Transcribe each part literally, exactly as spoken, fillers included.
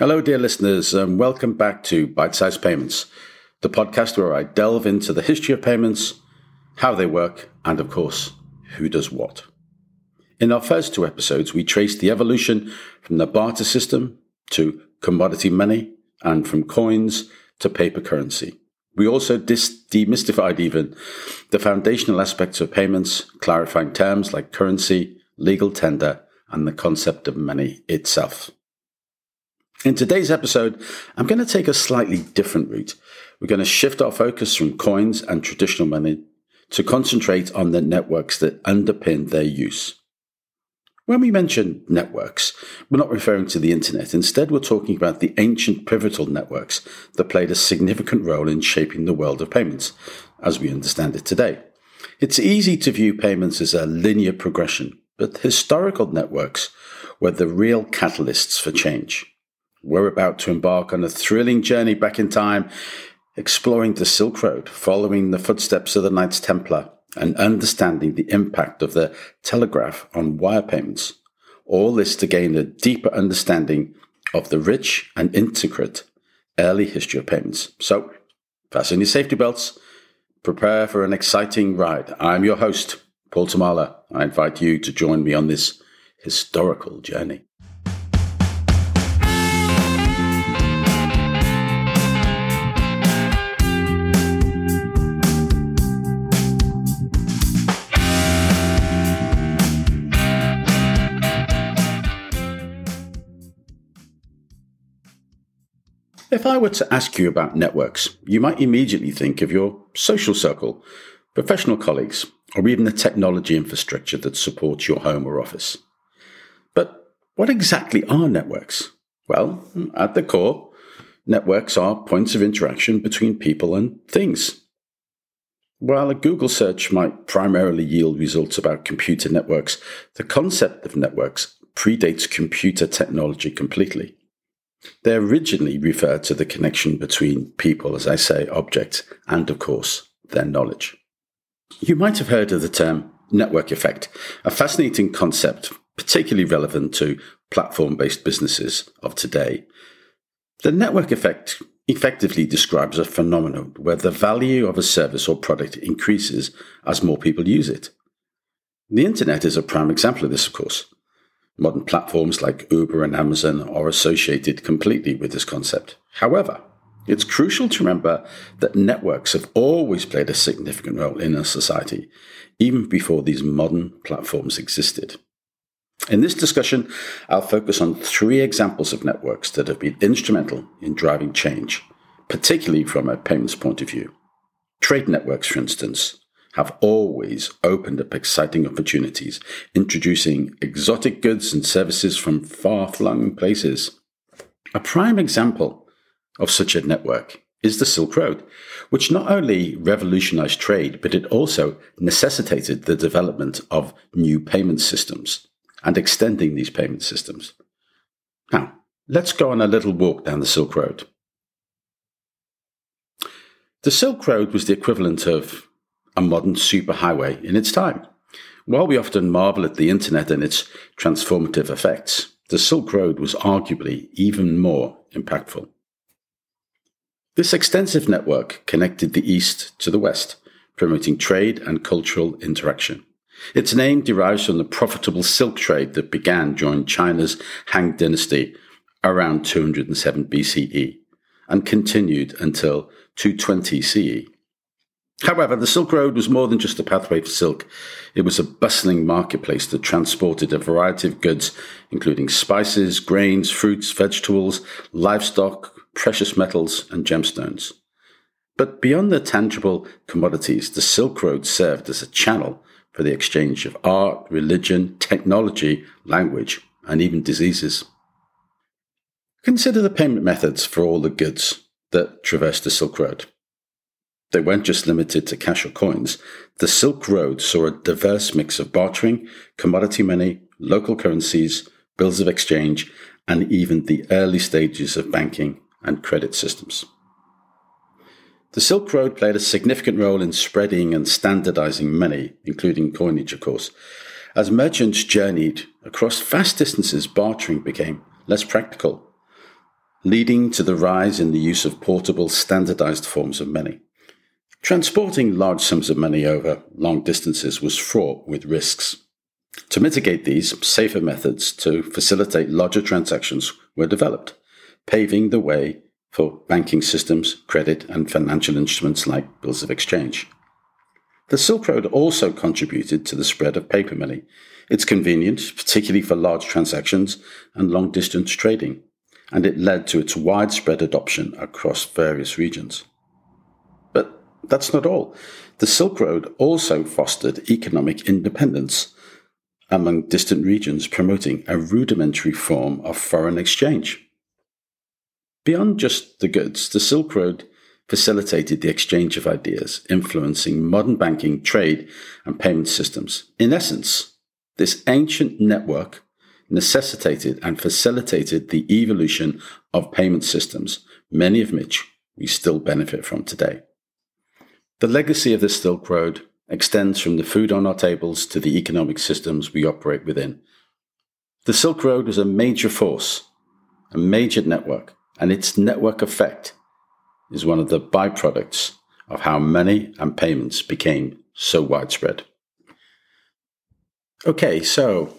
Hello, dear listeners, and welcome back to Bite Size Payments, the podcast where I delve into the history of payments, how they work, and of course, who does what. In our first two episodes, we traced the evolution from the barter system to commodity money and from coins to paper currency. We also dis- demystified even the foundational aspects of payments, clarifying terms like currency, legal tender, and the concept of money itself. In today's episode, I'm going to take a slightly different route. We're going to shift our focus from coins and traditional money to concentrate on the networks that underpin their use. When we mention networks, we're not referring to the internet. Instead, we're talking about the ancient pivotal networks that played a significant role in shaping the world of payments, as we understand it today. It's easy to view payments as a linear progression, but historical networks were the real catalysts for change. We're about to embark on a thrilling journey back in time, exploring the Silk Road, following the footsteps of the Knights Templar, and understanding the impact of the telegraph on wire payments. All this to gain a deeper understanding of the rich and intricate early history of payments. So, fasten your safety belts, prepare for an exciting ride. I'm your host, Paul Tamala. I invite you to join me on this historical journey. If I were to ask you about networks, you might immediately think of your social circle, professional colleagues, or even the technology infrastructure that supports your home or office. But what exactly are networks? Well, at the core, networks are points of interaction between people and things. While a Google search might primarily yield results about computer networks, the concept of networks predates computer technology completely. They originally refer to the connection between people, as I say, objects, and of course, their knowledge. You might have heard of the term network effect, a fascinating concept particularly relevant to platform-based businesses of today. The network effect effectively describes a phenomenon where the value of a service or product increases as more people use it. The internet is a prime example of this, of course. Modern platforms like Uber and Amazon are associated completely with this concept. However, it's crucial to remember that networks have always played a significant role in our society, even before these modern platforms existed. In this discussion, I'll focus on three examples of networks that have been instrumental in driving change, particularly from a payments point of view. Trade networks, for instance, have always opened up exciting opportunities, introducing exotic goods and services from far-flung places. A prime example of such a network is the Silk Road, which not only revolutionized trade, but it also necessitated the development of new payment systems and extending these payment systems. Now, let's go on a little walk down the Silk Road. The Silk Road was the equivalent of a modern superhighway in its time. While we often marvel at the internet and its transformative effects, the Silk Road was arguably even more impactful. This extensive network connected the East to the West, promoting trade and cultural interaction. Its name derives from the profitable silk trade that began during China's Han Dynasty around two hundred seven B C E and continued until two twenty C E. However, the Silk Road was more than just a pathway for silk. It was a bustling marketplace that transported a variety of goods, including spices, grains, fruits, vegetables, livestock, precious metals, and gemstones. But beyond the tangible commodities, the Silk Road served as a channel for the exchange of art, religion, technology, language, and even diseases. Consider the payment methods for all the goods that traversed the Silk Road. They weren't just limited to cash or coins. The Silk Road saw a diverse mix of bartering, commodity money, local currencies, bills of exchange, and even the early stages of banking and credit systems. The Silk Road played a significant role in spreading and standardizing money, including coinage, of course. As merchants journeyed across vast distances, bartering became less practical. leading to the rise in the use of portable, standardized forms of money. Transporting large sums of money over long distances was fraught with risks. To mitigate these, safer methods to facilitate larger transactions were developed, paving the way for banking systems, credit, and financial instruments like bills of exchange. The Silk Road also contributed to the spread of paper money. It's convenient, particularly for large transactions and long-distance trading, and it led to its widespread adoption across various regions. But that's not all. The Silk Road also fostered economic independence among distant regions, promoting a rudimentary form of foreign exchange. Beyond just the goods, the Silk Road facilitated the exchange of ideas, influencing modern banking, trade, and payment systems. In essence, this ancient network necessitated and facilitated the evolution of payment systems, many of which we still benefit from today. The legacy of the Silk Road extends from the food on our tables to the economic systems we operate within. The Silk Road was a major force, a major network, and its network effect is one of the byproducts of how money and payments became so widespread. Okay, so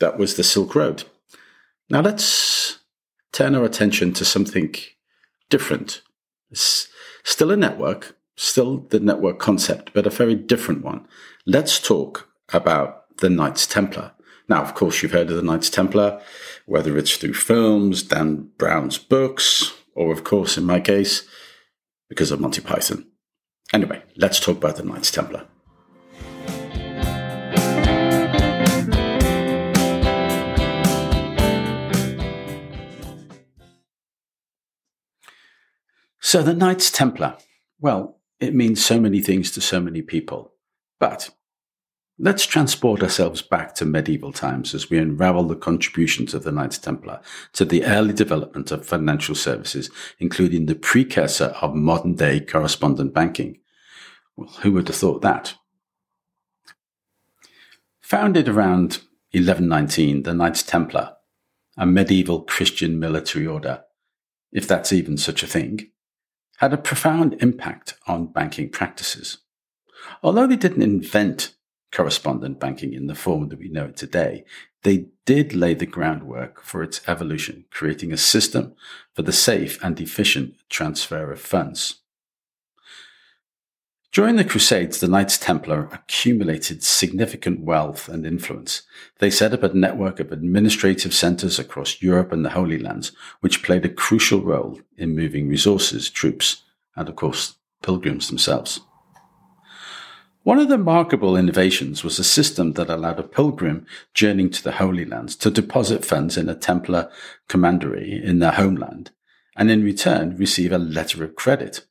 that was the Silk Road. Now let's turn our attention to something different. It's still a network, still the network concept, but a very different one. Let's talk about the Knights Templar. Now, of course, you've heard of the Knights Templar, whether it's through films, Dan Brown's books, or, of course, in my case, because of Monty Python. Anyway, let's talk about the Knights Templar. So the Knights Templar, well, it means so many things to so many people, but let's transport ourselves back to medieval times as we unravel the contributions of the Knights Templar to the early development of financial services, including the precursor of modern-day correspondent banking. Well, who would have thought that? Founded around eleven nineteen, the Knights Templar, a medieval Christian military order, if that's even such a thing, had a profound impact on banking practices. Although they didn't invent correspondent banking in the form that we know it today, they did lay the groundwork for its evolution, creating a system for the safe and efficient transfer of funds. During the Crusades, the Knights Templar accumulated significant wealth and influence. They set up a network of administrative centres across Europe and the Holy Lands, which played a crucial role in moving resources, troops, and of course, pilgrims themselves. One of the remarkable innovations was a system that allowed a pilgrim journeying to the Holy Lands to deposit funds in a Templar commandery in their homeland, and in return receive a letter of credit.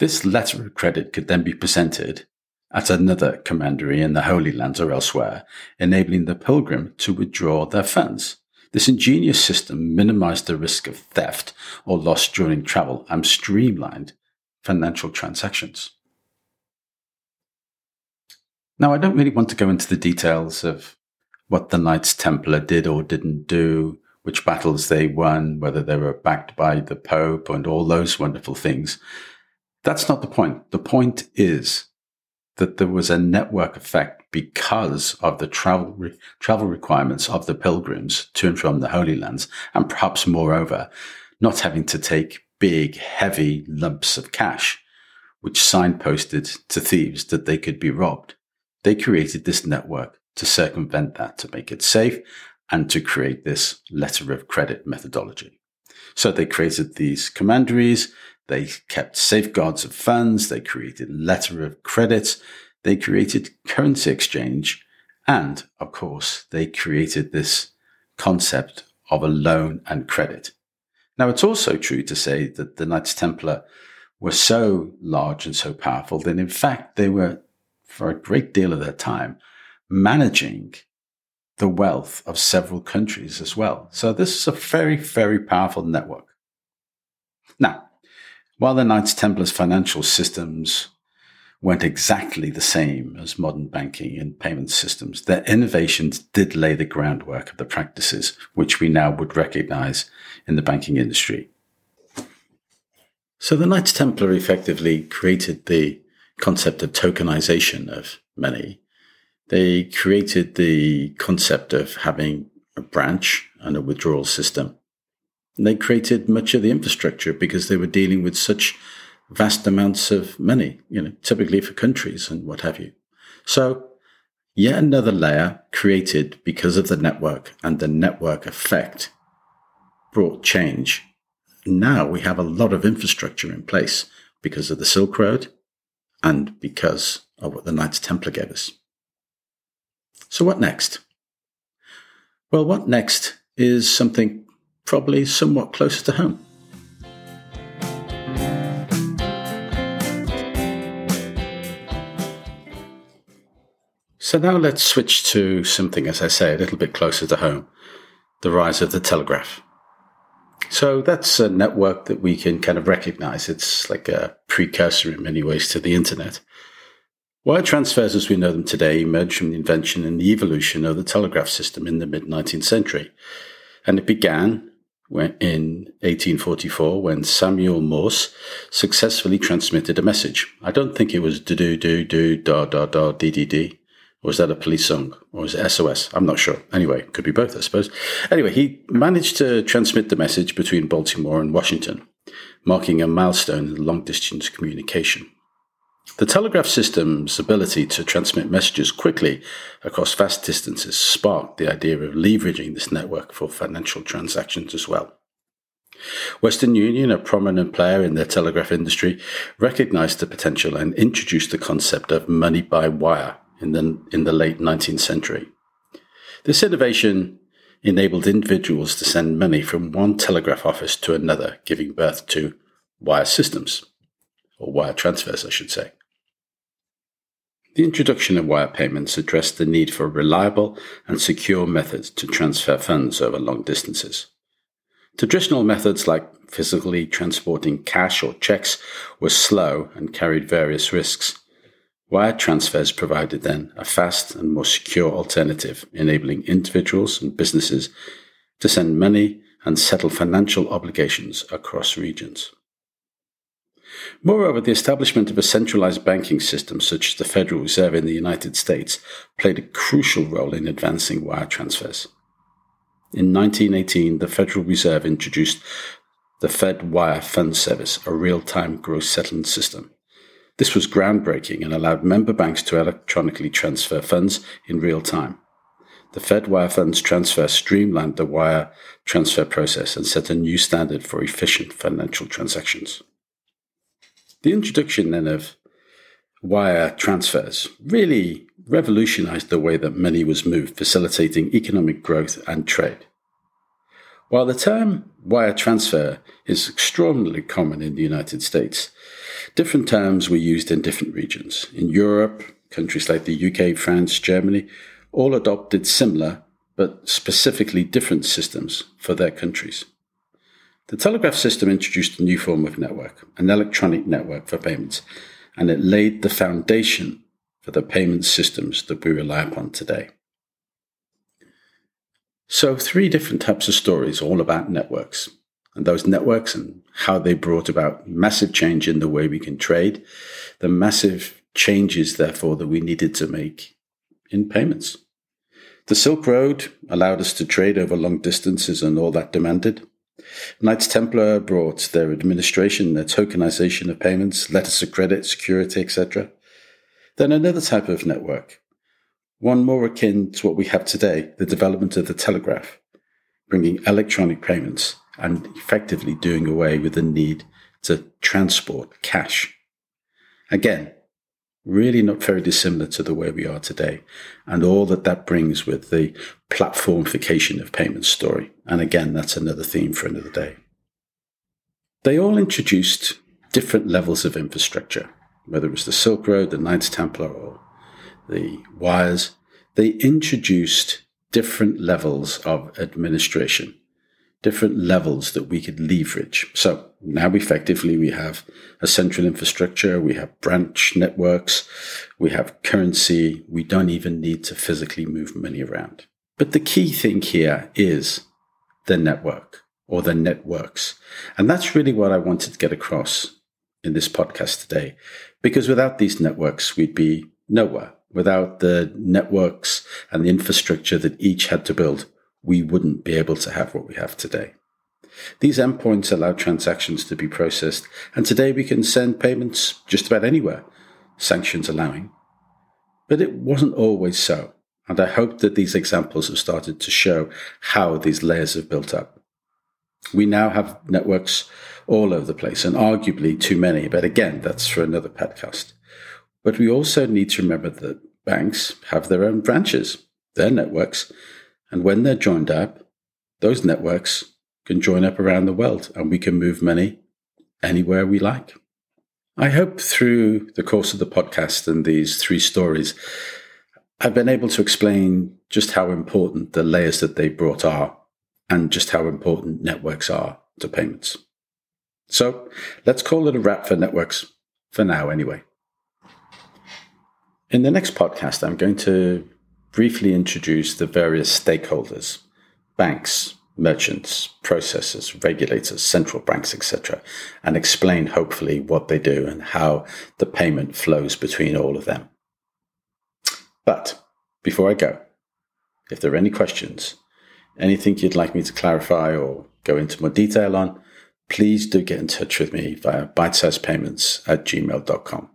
This letter of credit could then be presented at another commandery in the Holy Lands or elsewhere, enabling the pilgrim to withdraw their funds. This ingenious system minimized the risk of theft or loss during travel and streamlined financial transactions. Now, I don't really want to go into the details of what the Knights Templar did or didn't do, which battles they won, whether they were backed by the Pope and all those wonderful things. That's not the point. The point is that there was a network effect because of the travel re- travel requirements of the pilgrims to and from the Holy Lands, and perhaps moreover, not having to take big, heavy lumps of cash, which signposted to thieves that they could be robbed. They created this network to circumvent that, to make it safe, and to create this letter of credit methodology. So they created these commanderies, they kept safeguards of funds, they created letter of credits, they created currency exchange, and, of course, they created this concept of a loan and credit. Now, it's also true to say that the Knights Templar were so large and so powerful that, in fact, they were, for a great deal of their time, managing the wealth of several countries as well. So this is a very, very powerful network. Now, while the Knights Templar's financial systems weren't exactly the same as modern banking and payment systems, their innovations did lay the groundwork of the practices which we now would recognize in the banking industry. So the Knights Templar effectively created the concept of tokenization of money. They created the concept of having a branch and a withdrawal system. And they created much of the infrastructure because they were dealing with such vast amounts of money, you know, typically for countries and what have you. So yet another layer created because of the network, and the network effect brought change. Now we have a lot of infrastructure in place because of the Silk Road and because of what the Knights Templar gave us. So what next? Well, what next is something probably somewhat closer to home. So now let's switch to something, as I say, a little bit closer to home, the rise of the telegraph. So that's a network that we can kind of recognize. It's like a precursor in many ways to the internet. Wire transfers as we know them today emerged from the invention and the evolution of the telegraph system in the mid-nineteenth century. And it began when, in eighteen forty-four when Samuel Morse successfully transmitted a message. I don't think it was do-do-do-do-da-da-da-dee-dee-dee. Or was that a police song? Or was it S O S? I'm not sure. Anyway, could be both, I suppose. Anyway, he managed to transmit the message between Baltimore and Washington, marking a milestone in long-distance communication. The telegraph system's ability to transmit messages quickly across vast distances sparked the idea of leveraging this network for financial transactions as well. Western Union, a prominent player in the telegraph industry, recognized the potential and introduced the concept of money by wire in the, in the late nineteenth century. This innovation enabled individuals to send money from one telegraph office to another, giving birth to wire systems, or wire transfers, I should say. The introduction of wire payments addressed the need for reliable and secure methods to transfer funds over long distances. Traditional methods like physically transporting cash or checks were slow and carried various risks. Wire transfers provided then a fast and more secure alternative, enabling individuals and businesses to send money and settle financial obligations across regions. Moreover, the establishment of a centralized banking system such as the Federal Reserve in the United States played a crucial role in advancing wire transfers. In nineteen eighteen, the Federal Reserve introduced the Fedwire Funds Service, a real-time gross settlement system. This was groundbreaking and allowed member banks to electronically transfer funds in real time. The Fedwire Funds transfer streamlined the wire transfer process and set a new standard for efficient financial transactions. The introduction then of wire transfers really revolutionized the way that money was moved, facilitating economic growth and trade. While the term wire transfer is extraordinarily common in the United States, different terms were used in different regions. In Europe, countries like the U K, France, Germany, all adopted similar but specifically different systems for their countries. The telegraph system introduced a new form of network, an electronic network for payments, and it laid the foundation for the payment systems that we rely upon today. So three different types of stories all about networks, and those networks and how they brought about massive change in the way we can trade, the massive changes, therefore, that we needed to make in payments. The Silk Road allowed us to trade over long distances and all that demanded. Knights Templar brought their administration, their tokenization of payments, letters of credit, security, et cetera. Then another type of network, one more akin to what we have today, the development of the telegraph, bringing electronic payments and effectively doing away with the need to transport cash. Again, really not very dissimilar to the way we are today and all that that brings with the platformification of payment story. And again, that's another theme for another day. They all introduced different levels of infrastructure, whether it was the Silk Road, the Knights Templar, or the wires. They introduced different levels of administration, different levels that we could leverage. So now effectively we have a central infrastructure, we have branch networks, we have currency. We don't even need to physically move money around. But the key thing here is the network or the networks. And that's really what I wanted to get across in this podcast today, because without these networks, we'd be nowhere. Without the networks and the infrastructure that each had to build, we wouldn't be able to have what we have today. These endpoints allow transactions to be processed, and today we can send payments just about anywhere, sanctions allowing. But it wasn't always so, and I hope that these examples have started to show how these layers have built up. We now have networks all over the place, and arguably too many, but again, that's for another podcast. But we also need to remember that banks have their own branches, their networks, and when they're joined up, those networks can join up around the world and we can move money anywhere we like. I hope through the course of the podcast and these three stories, I've been able to explain just how important the layers that they brought are and just how important networks are to payments. So let's call it a wrap for networks, for now anyway. In the next podcast, I'm going to briefly introduce the various stakeholders, banks, merchants, processors, regulators, central banks, et cetera, and explain hopefully what they do and how the payment flows between all of them. But before I go, if there are any questions, anything you'd like me to clarify or go into more detail on, please do get in touch with me via bitesizepayments at gmail dot com.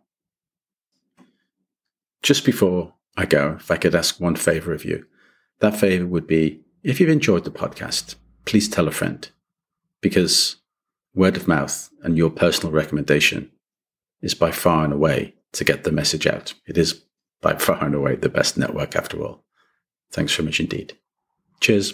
Just before I go, if I could ask one favor of you, that favor would be, if you've enjoyed the podcast, please tell a friend, because word of mouth and your personal recommendation is by far and away to get the message out. It is by far and away the best network after all. Thanks very much indeed. Cheers.